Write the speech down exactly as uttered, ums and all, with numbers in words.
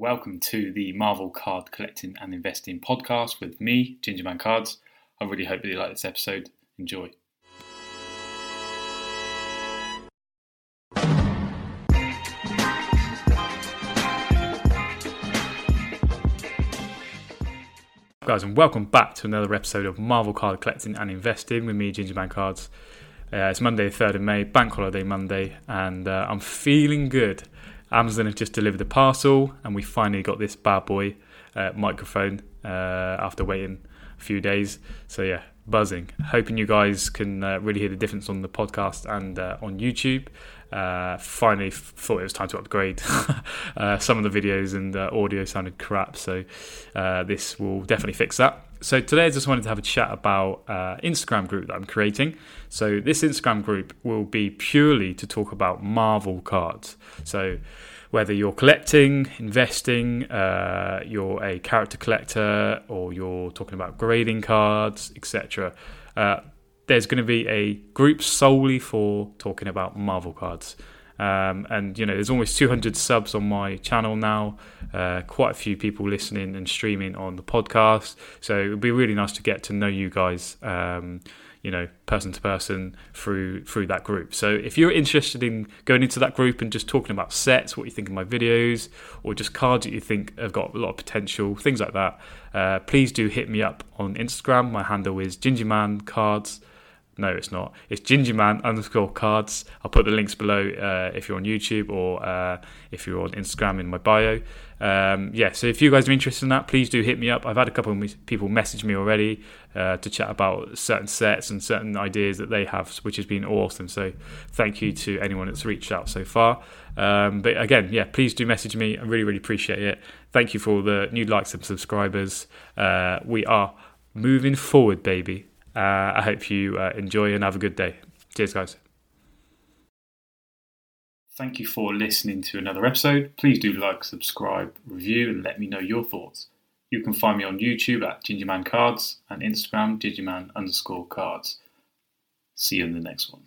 Welcome to the Marvel Card Collecting and Investing podcast with me, Gingerman Cards. I really hope that you like this episode. Enjoy. Guys, and welcome back to another episode of Marvel Card Collecting and Investing with me, Gingerman Cards. Uh, it's Monday, third of May, Bank Holiday Monday, and uh, I'm feeling good. Amazon have just delivered a parcel, and we finally got this bad boy uh, microphone uh, after waiting a few days. So yeah, buzzing. Hoping you guys can uh, really hear the difference on the podcast and uh, on YouTube. Uh, finally f- thought it was time to upgrade. uh, some of the videos and uh, audio sounded crap, so uh, this will definitely fix that. So today I just wanted to have a chat about uh, Instagram group that I'm creating. So this Instagram group will be purely to talk about Marvel cards. So whether you're collecting, investing, uh, you're a character collector, or you're talking about grading cards, et cetera. Uh, there's going to be a group solely for talking about Marvel cards. Um, and, you know, there's almost two hundred subs on my channel now, uh, quite a few people listening and streaming on the podcast. So it would be really nice to get to know you guys, um, you know, person to person through through that group. So if you're interested in going into that group and just talking about sets, what you think of my videos, or just cards that you think have got a lot of potential, things like that, uh, please do hit me up on Instagram. My handle is gingermancards. No, it's not. It's gingerman underscore cards. I'll put the links below uh, if you're on YouTube or uh, if you're on Instagram in my bio. Um, yeah, so if you guys are interested in that, please do hit me up. I've had a couple of people message me already uh, to chat about certain sets and certain ideas that they have, which has been awesome. So thank you to anyone that's reached out so far. Um, but again, yeah, please do message me. I really, really appreciate it. Thank you for all the new likes and subscribers. Uh, we are moving forward, baby. Uh, I hope you uh, enjoy and have a good day. Cheers, guys. Thank you for listening to another episode. Please do like, subscribe, review, and let me know your thoughts. You can find me on YouTube at Gingerman Cards and Instagram, Gingerman underscore cards. See you in the next one.